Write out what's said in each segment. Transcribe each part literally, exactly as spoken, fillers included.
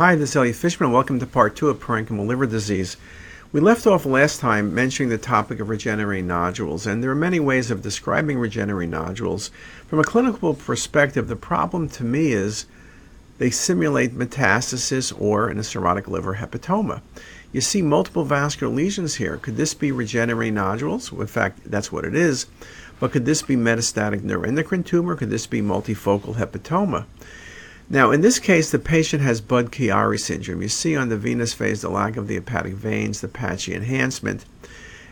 Hi, this is Elliot Fishman. Welcome to part two of parenchymal liver disease. We left off last time mentioning the topic of regenerating nodules, and there are many ways of describing regenerating nodules. From a clinical perspective, the problem to me is they simulate metastasis or, in a cirrhotic liver, hepatoma. You see multiple vascular lesions here. Could this be regenerating nodules? In fact, that's what it is. But could this be metastatic neuroendocrine tumor? Could this be multifocal hepatoma? Now, in this case, the patient has Budd-Chiari syndrome. You see on the venous phase the lack of the hepatic veins, the patchy enhancement.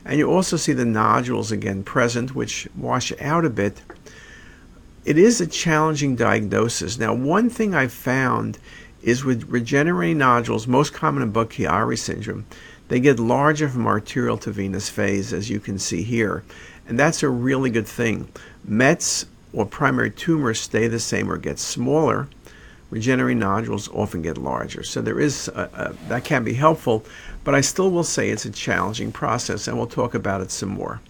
And you also see the nodules again present, which wash out a bit. It is a challenging diagnosis. Now, one thing I've found is with regenerating nodules, most common in Budd-Chiari syndrome, they get larger from arterial to venous phase, as you can see here. And that's a really good thing. Mets or primary tumors stay the same or get smaller. Regenerating nodules often get larger. So there is a, a, that can be helpful, but I still will say it's a challenging process, and we'll talk about it some more.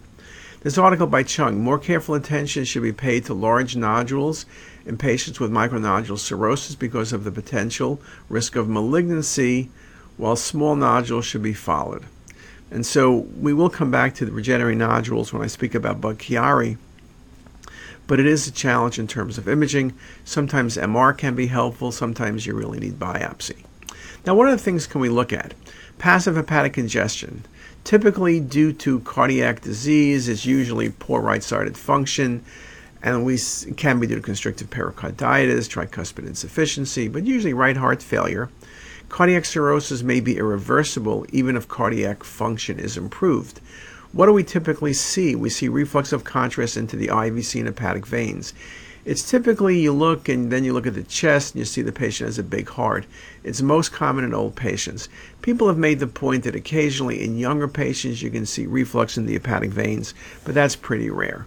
This article by Chung, more careful attention should be paid to large nodules in patients with micronodular cirrhosis because of the potential risk of malignancy, while small nodules should be followed. And so we will come back to the regenerating nodules when I speak about Budd-Chiari. But it is a challenge in terms of imaging. Sometimes M R can be helpful. Sometimes you really need biopsy. Now, what other things can we look at? Passive hepatic congestion. Typically, due to cardiac disease, it's usually poor right-sided function, and we can be due to constrictive pericarditis, tricuspid insufficiency, but usually right heart failure. Cardiac cirrhosis may be irreversible, even if cardiac function is improved. What do we typically see? We see reflux of contrast into the I V C and hepatic veins. It's typically you look and then you look at the chest and you see the patient has a big heart. It's most common in old patients. People have made the point that occasionally in younger patients you can see reflux in the hepatic veins, but that's pretty rare.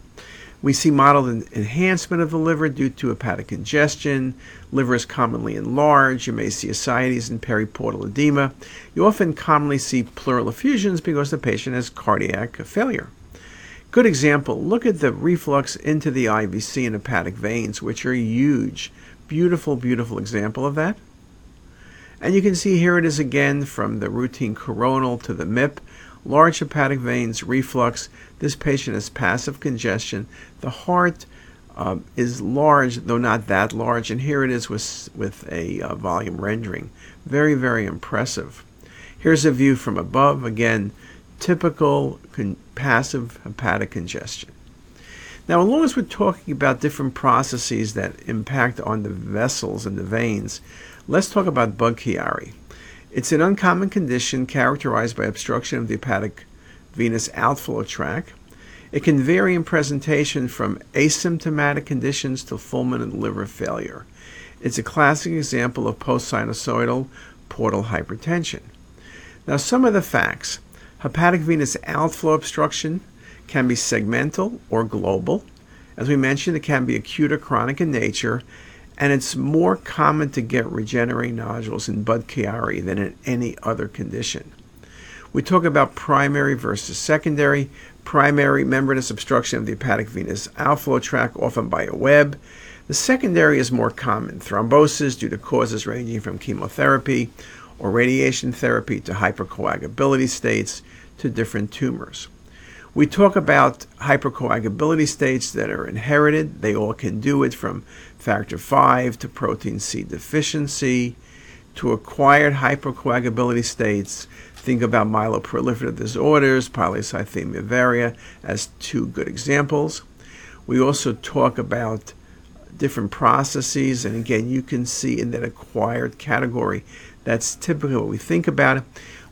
We see mild enhancement of the liver due to hepatic congestion. Liver is commonly enlarged. You may see ascites and periportal edema. You often commonly see pleural effusions because the patient has cardiac failure. Good example, look at the reflux into the I V C and hepatic veins, which are huge. Beautiful, beautiful example of that. And you can see here it is again from the routine coronal to the M I P. Large hepatic veins, reflux. This patient has passive congestion. The heart uh, is large, though not that large, and here it is with, with a uh, volume rendering. Very, very impressive. Here's a view from above. Again, typical con passive hepatic congestion. Now, as long as we're talking about different processes that impact on the vessels and the veins, let's talk about Budd-Chiari. It's an uncommon condition characterized by obstruction of the hepatic venous outflow tract. It can vary in presentation from asymptomatic conditions to fulminant liver failure. It's a classic example of post-sinusoidal portal hypertension. Now, some of the facts. Hepatic venous outflow obstruction can be segmental or global. As we mentioned, it can be acute or chronic in nature. And it's more common to get regenerating nodules in Budd-Chiari than in any other condition. We talk about primary versus secondary. Primary, membranous obstruction of the hepatic venous outflow tract, often by a web. The secondary is more common. Thrombosis due to causes ranging from chemotherapy or radiation therapy to hypercoagulability states to different tumors. We talk about hypercoagulability states that are inherited. They all can do it, from factor five to protein C deficiency to acquired hypercoagulability states. Think about myeloproliferative disorders, polycythemia vera as two good examples. We also talk about different processes, and again, you can see in that acquired category. That's typically what we think about it.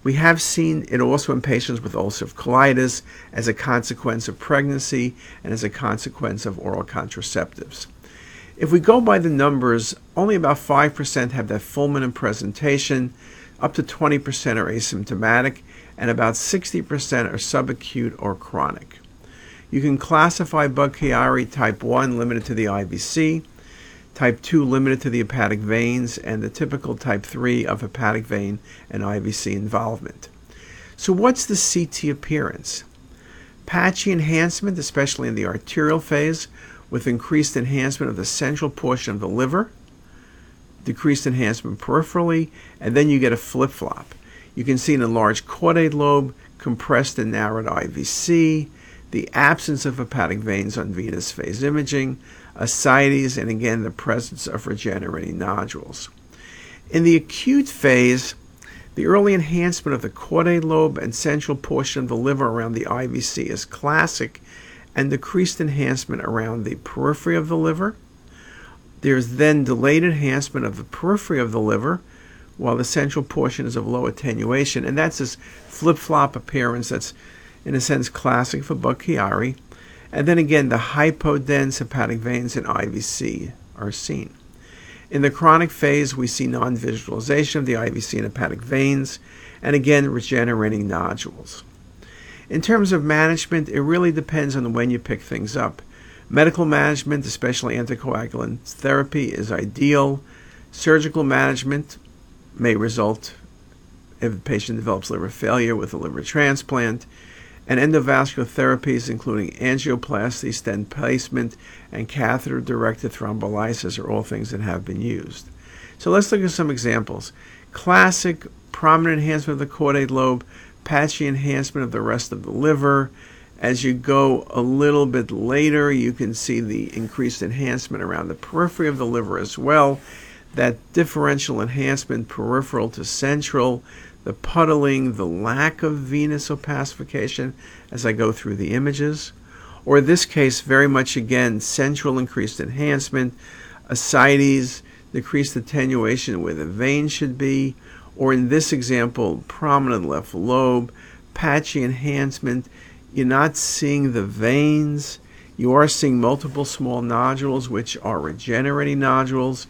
We have seen it also in patients with ulcerative colitis as a consequence of pregnancy and as a consequence of oral contraceptives. If we go by the numbers, only about five percent have that fulminant presentation, up to twenty percent are asymptomatic, and about sixty percent are subacute or chronic. You can classify Budd-Chiari type one limited to the I V C, type two limited to the hepatic veins, and the typical type three of hepatic vein and I V C involvement. So what's the C T appearance? Patchy enhancement, especially in the arterial phase, with increased enhancement of the central portion of the liver decreased enhancement peripherally, and then you get a flip-flop. You can see an enlarged caudate lobe, compressed and narrowed I V C, the absence of hepatic veins on venous phase imaging, ascites, and again the presence of regenerating nodules. In the acute phase, the early enhancement of the caudate lobe and central portion of the liver around the I V C is classic, and decreased enhancement around the periphery of the liver. There's then delayed enhancement of the periphery of the liver, while the central portion is of low attenuation, and that's this flip-flop appearance that's, in a sense, classic for Budd-Chiari. And then again, the hypodense hepatic veins in I V C are seen. In the chronic phase, we see non-visualization of the I V C and hepatic veins, and again, regenerating nodules. In terms of management, it really depends on when you pick things up. Medical management, especially anticoagulant therapy, is ideal. Surgical management may result if the patient develops liver failure with a liver transplant, and endovascular therapies including angioplasty, stent placement, and catheter-directed thrombolysis are all things that have been used. So let's look at some examples. Classic prominent enhancement of the caudate lobe, patchy enhancement of the rest of the liver. As you go a little bit later, you can see the increased enhancement around the periphery of the liver as well. That differential enhancement peripheral to central, the puddling, the lack of venous opacification as I go through the images. Or in this case, very much again, central increased enhancement, ascites, decreased attenuation where the vein should be, or in this example, prominent left lobe, patchy enhancement. You're not seeing the veins. You are seeing multiple small nodules, which are regenerating nodules.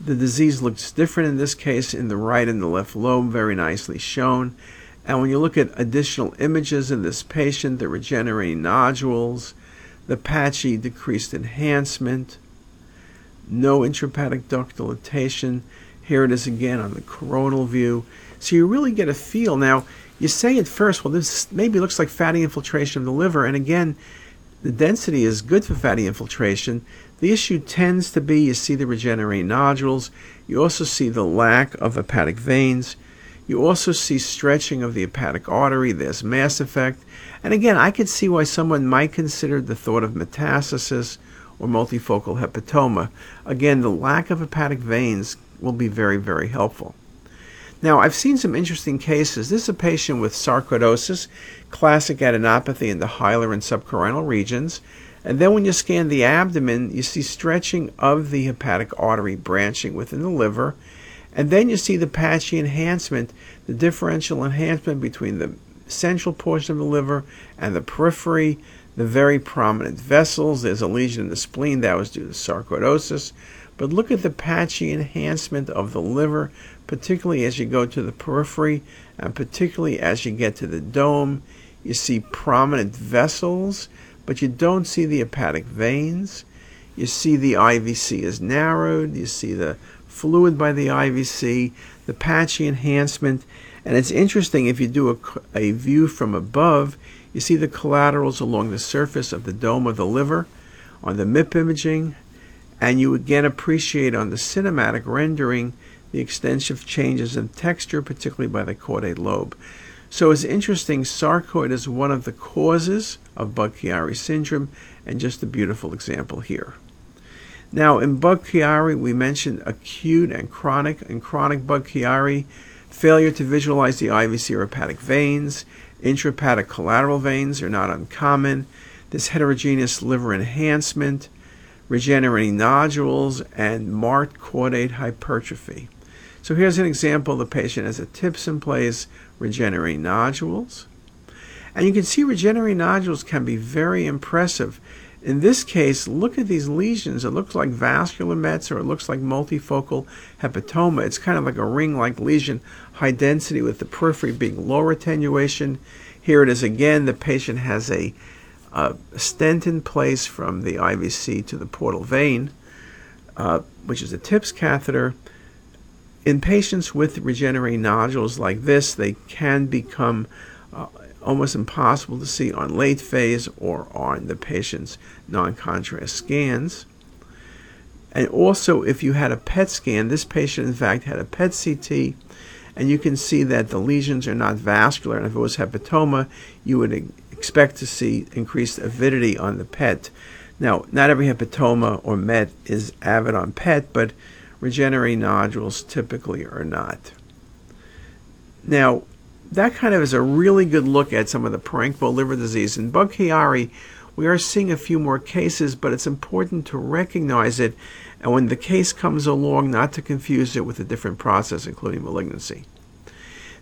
The disease looks different in this case in the right and the left lobe, very nicely shown. And when you look at additional images in this patient, the regenerating nodules, the patchy decreased enhancement, no intrahepatic duct dilatation. Here it is again on the coronal view. So you really get a feel. Now, you say at first, well, this maybe looks like fatty infiltration of the liver. And again, the density is good for fatty infiltration. The issue tends to be you see the regenerating nodules. You also see the lack of hepatic veins. You also see stretching of the hepatic artery. There's mass effect. And again, I could see why someone might consider the thought of metastasis or multifocal hepatoma. Again, the lack of hepatic veins will be very, very helpful. Now, I've seen some interesting cases. This is a patient with sarcoidosis, classic adenopathy in the hilar and subcarinal regions. And then when you scan the abdomen, you see stretching of the hepatic artery branching within the liver. And then you see the patchy enhancement, the differential enhancement between the central portion of the liver and the periphery, the very prominent vessels. There's a lesion in the spleen that was due to sarcoidosis. But look at the patchy enhancement of the liver, particularly as you go to the periphery and particularly as you get to the dome. You see prominent vessels, but you don't see the hepatic veins. You see the I V C is narrowed. You see the fluid by the I V C, the patchy enhancement. And it's interesting, if you do a, a view from above, you see the collaterals along the surface of the dome of the liver on the M I P imaging. And you again appreciate on the cinematic rendering the extensive changes in texture, particularly by the caudate lobe. So it's interesting, sarcoid is one of the causes of Budd-Chiari syndrome, and just a beautiful example here. Now, in Budd-Chiari, we mentioned acute and chronic. In chronic Budd-Chiari, failure to visualize the I V C or hepatic veins, intrahepatic collateral veins are not uncommon. This heterogeneous liver enhancement, regenerating nodules, and marked caudate hypertrophy. So here's an example. The patient has a T I P S in place, regenerating nodules. And you can see regenerating nodules can be very impressive. In this case, look at these lesions. It looks like vascular mets, or it looks like multifocal hepatoma. It's kind of like a ring-like lesion, high density with the periphery being lower attenuation. Here it is again. The patient has a, a stent in place from the I V C to the portal vein, uh, which is a T I P S catheter. In patients with regenerating nodules like this, they can become uh, almost impossible to see on late phase or on the patient's non-contrast scans. And also, if you had a P E T scan, this patient, in fact, had a P E T C T, and you can see that the lesions are not vascular. And if it was hepatoma, you would expect to see increased avidity on the P E T. Now, not every hepatoma or M E T is avid on P E T, but regenerating nodules typically are not. Now, that kind of is a really good look at some of the parenchymal liver disease. In Budd-Chiari, we are seeing a few more cases, but it's important to recognize it, and when the case comes along, not to confuse it with a different process, including malignancy.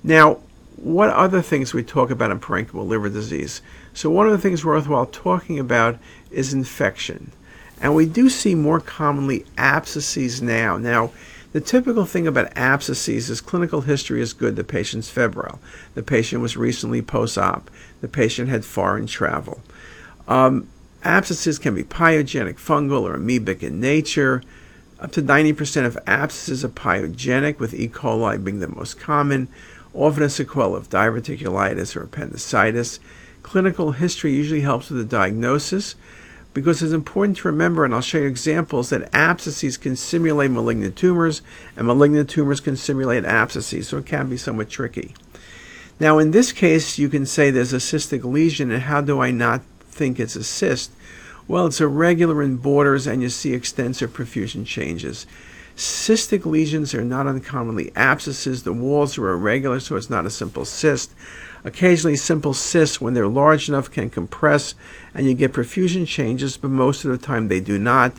Now, what other things we talk about in parenchymal liver disease? So one of the things worthwhile talking about is infection. And we do see more commonly abscesses now. Now, the typical thing about abscesses is clinical history is good. The patient's febrile. The patient was recently post-op. The patient had foreign travel. Um, abscesses can be pyogenic, fungal, or amoebic in nature. Up to ninety percent of abscesses are pyogenic, with E. coli being the most common, often a sequela of diverticulitis or appendicitis. Clinical history usually helps with the diagnosis, because it's important to remember, and I'll show you examples, that abscesses can simulate malignant tumors, and malignant tumors can simulate abscesses, so it can be somewhat tricky. Now, in this case, you can say there's a cystic lesion, and how do I not think it's a cyst? Well, it's irregular in borders, and you see extensive perfusion changes. Cystic lesions are not uncommonly abscesses. The walls are irregular, so it's not a simple cyst. Occasionally, simple cysts, when they're large enough, can compress, and you get perfusion changes, but most of the time they do not.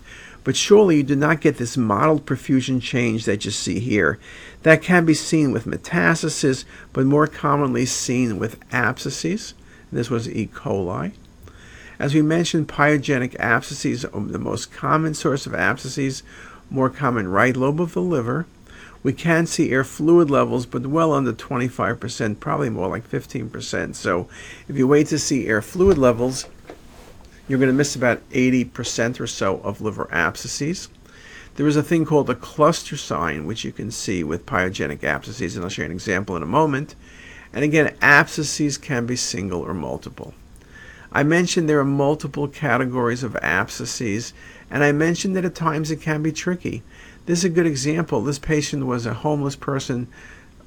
But surely you do not get this mottled perfusion change that you see here. That can be seen with metastases, but more commonly seen with abscesses. This was E. coli. As we mentioned, pyogenic abscesses are the most common source of abscesses, more common right lobe of the liver. We can see air fluid levels, but well under twenty-five percent, probably more like fifteen percent. So if you wait to see air fluid levels, you're going to miss about eighty percent or so of liver abscesses. There is a thing called a cluster sign, which you can see with pyogenic abscesses, and I'll show you an example in a moment. And again, abscesses can be single or multiple. I mentioned there are multiple categories of abscesses, and I mentioned that at times it can be tricky. This is a good example. This patient was a homeless person,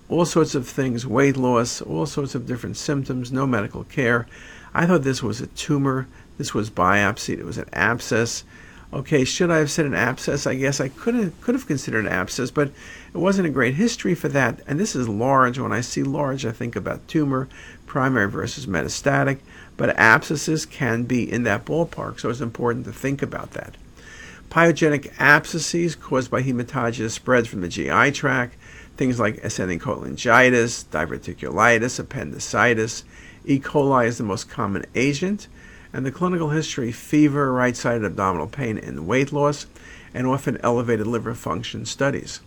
all sorts of things, weight loss, all sorts of different symptoms, no medical care. I thought this was a tumor. This was biopsied. It was an abscess. Okay, should I have said an abscess? I guess I could have, could have considered an abscess, but it wasn't a great history for that. And this is large. When I see large, I think about tumor, primary versus metastatic. But abscesses can be in that ballpark, so it's important to think about that. Pyogenic abscesses caused by hematogenous spreads from the G I tract, things like ascending cholangitis, diverticulitis, appendicitis. E. coli is the most common agent. And the clinical history, fever, right-sided abdominal pain, and weight loss, and often elevated liver function studies.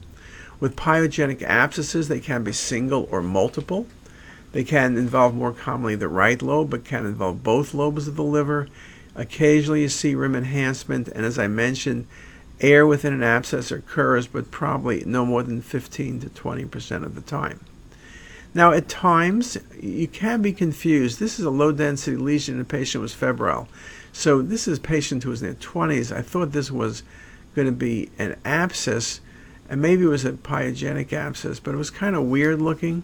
With pyogenic abscesses, they can be single or multiple. They can involve more commonly the right lobe, but can involve both lobes of the liver. Occasionally, you see rim enhancement, and as I mentioned, air within an abscess occurs, but probably no more than fifteen to twenty percent of the time. Now, at times, you can be confused. This is a low-density lesion, and the patient was febrile. So this is a patient who was in their twenties. I thought this was going to be an abscess, and maybe it was a pyogenic abscess, but it was kind of weird-looking.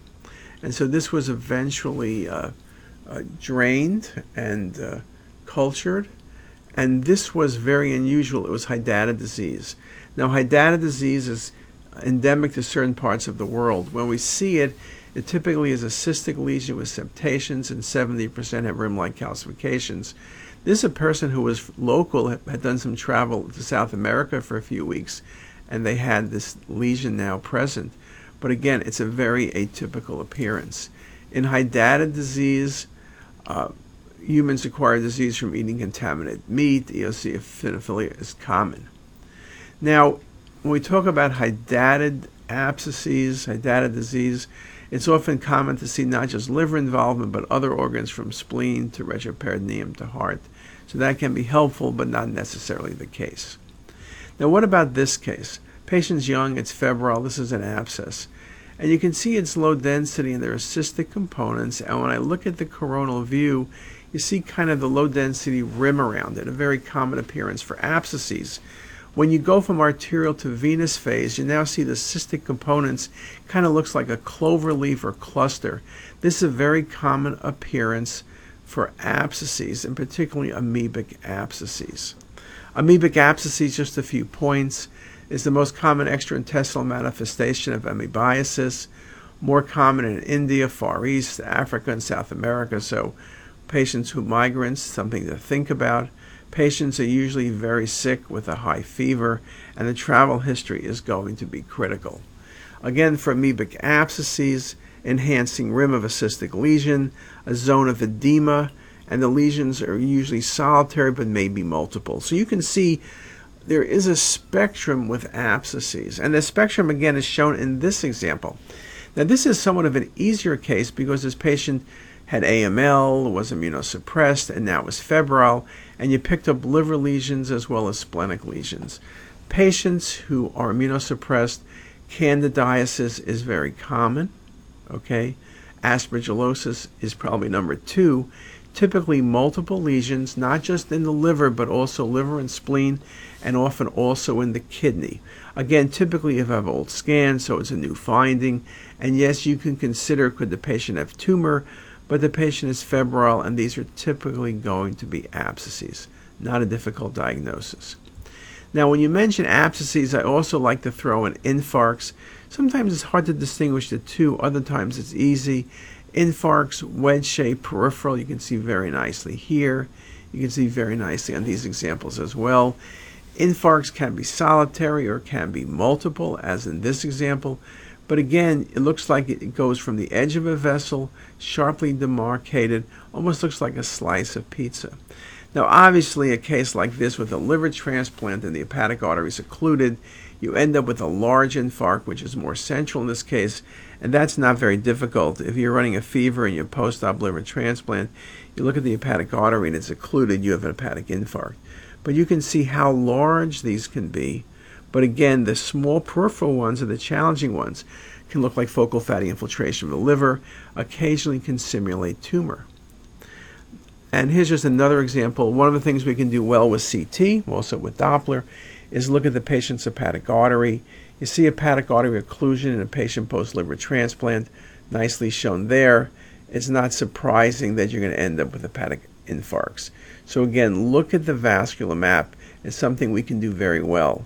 And so this was eventually uh, uh, drained and uh, cultured, and this was very unusual. It was Hydatid disease. Now, Hydatid disease is endemic to certain parts of the world. When we see it, it typically is a cystic lesion with septations, and seventy percent have rim-like calcifications. This is a person who was local, had done some travel to South America for a few weeks, and they had this lesion now present. But again, it's a very atypical appearance. In Hydatid disease, uh, humans acquire disease from eating contaminated meat. Eosinophilia is common. Now, when we talk about Hydatid abscesses, Hydatid disease, it's often common to see not just liver involvement, but other organs from spleen to retroperitoneum to heart. So that can be helpful, but not necessarily the case. Now, what about this case? Patient's young, it's febrile, this is an abscess. And you can see it's low density, and there are cystic components. And when I look at the coronal view, you see kind of the low density rim around it, a very common appearance for abscesses. When you go from arterial to venous phase, you now see the cystic components kind of looks like a clover leaf or cluster. This is a very common appearance for abscesses, and particularly amoebic abscesses. Amoebic abscesses, just a few points, is the most common extraintestinal manifestation of amoebiasis, more common in India, Far East, Africa, and South America. So patients who migrate, something to think about. Patients are usually very sick with a high fever, and the travel history is going to be critical. Again, for amoebic abscesses, enhancing rim of a cystic lesion, a zone of edema, and the lesions are usually solitary but may be multiple. So you can see there is a spectrum with abscesses, and the spectrum again is shown in this example. Now this is somewhat of an easier case because this patient had A M L, was immunosuppressed, and now was febrile, and you picked up liver lesions as well as splenic lesions. Patients who are immunosuppressed, candidiasis is very common, okay? Aspergillosis is probably number two. Typically multiple lesions, not just in the liver, but also liver and spleen, and often also in the kidney. Again, typically you have old scans, so it's a new finding. And yes, you can consider, could the patient have tumor? But the patient is febrile, and these are typically going to be abscesses. Not a difficult diagnosis. Now, when you mention abscesses, I also like to throw in infarcts. Sometimes it's hard to distinguish the two. Other times it's easy. Infarcts, wedge-shaped, peripheral, you can see very nicely here. You can see very nicely on these examples as well. Infarcts can be solitary or can be multiple, as in this example. But again, it looks like it goes from the edge of a vessel, sharply demarcated, almost looks like a slice of pizza. Now, obviously, a case like this with a liver transplant and the hepatic artery occluded, you end up with a large infarct, which is more central in this case, and that's not very difficult. If you're running a fever and you post-op liver transplant, you look at the hepatic artery and it's occluded, you have an hepatic infarct. But you can see how large these can be. But again, the small peripheral ones are the challenging ones. Can look like focal fatty infiltration of the liver, occasionally can simulate tumor. And here's just another example. One of the things we can do well with C T, also with Doppler, is look at the patient's hepatic artery. You see hepatic artery occlusion in a patient post-liver transplant, nicely shown there. It's not surprising that you're going to end up with hepatic infarcts. So again, look at the vascular map. It's something we can do very well.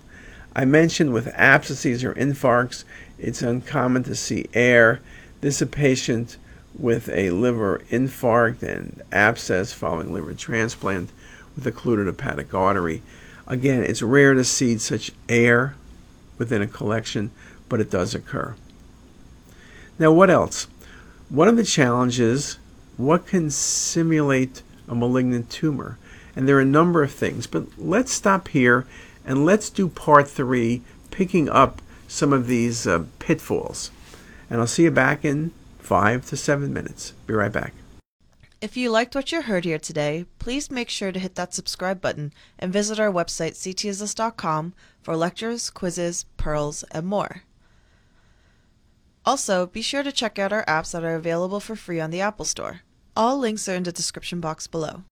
I mentioned with abscesses or infarcts, it's uncommon to see air. This is a patient with a liver infarct and abscess following liver transplant with occluded hepatic artery. Again, it's rare to see such air within a collection, but it does occur. Now, what else? One of the challenges, what can simulate a malignant tumor? And there are a number of things, but let's stop here. And let's do part three, picking up some of these uh, pitfalls. And I'll see you back in five to seven minutes. Be right back. If you liked what you heard here today, please make sure to hit that subscribe button and visit our website, c t assist dot com, for lectures, quizzes, pearls, and more. Also, be sure to check out our apps that are available for free on the Apple Store. All links are in the description box below.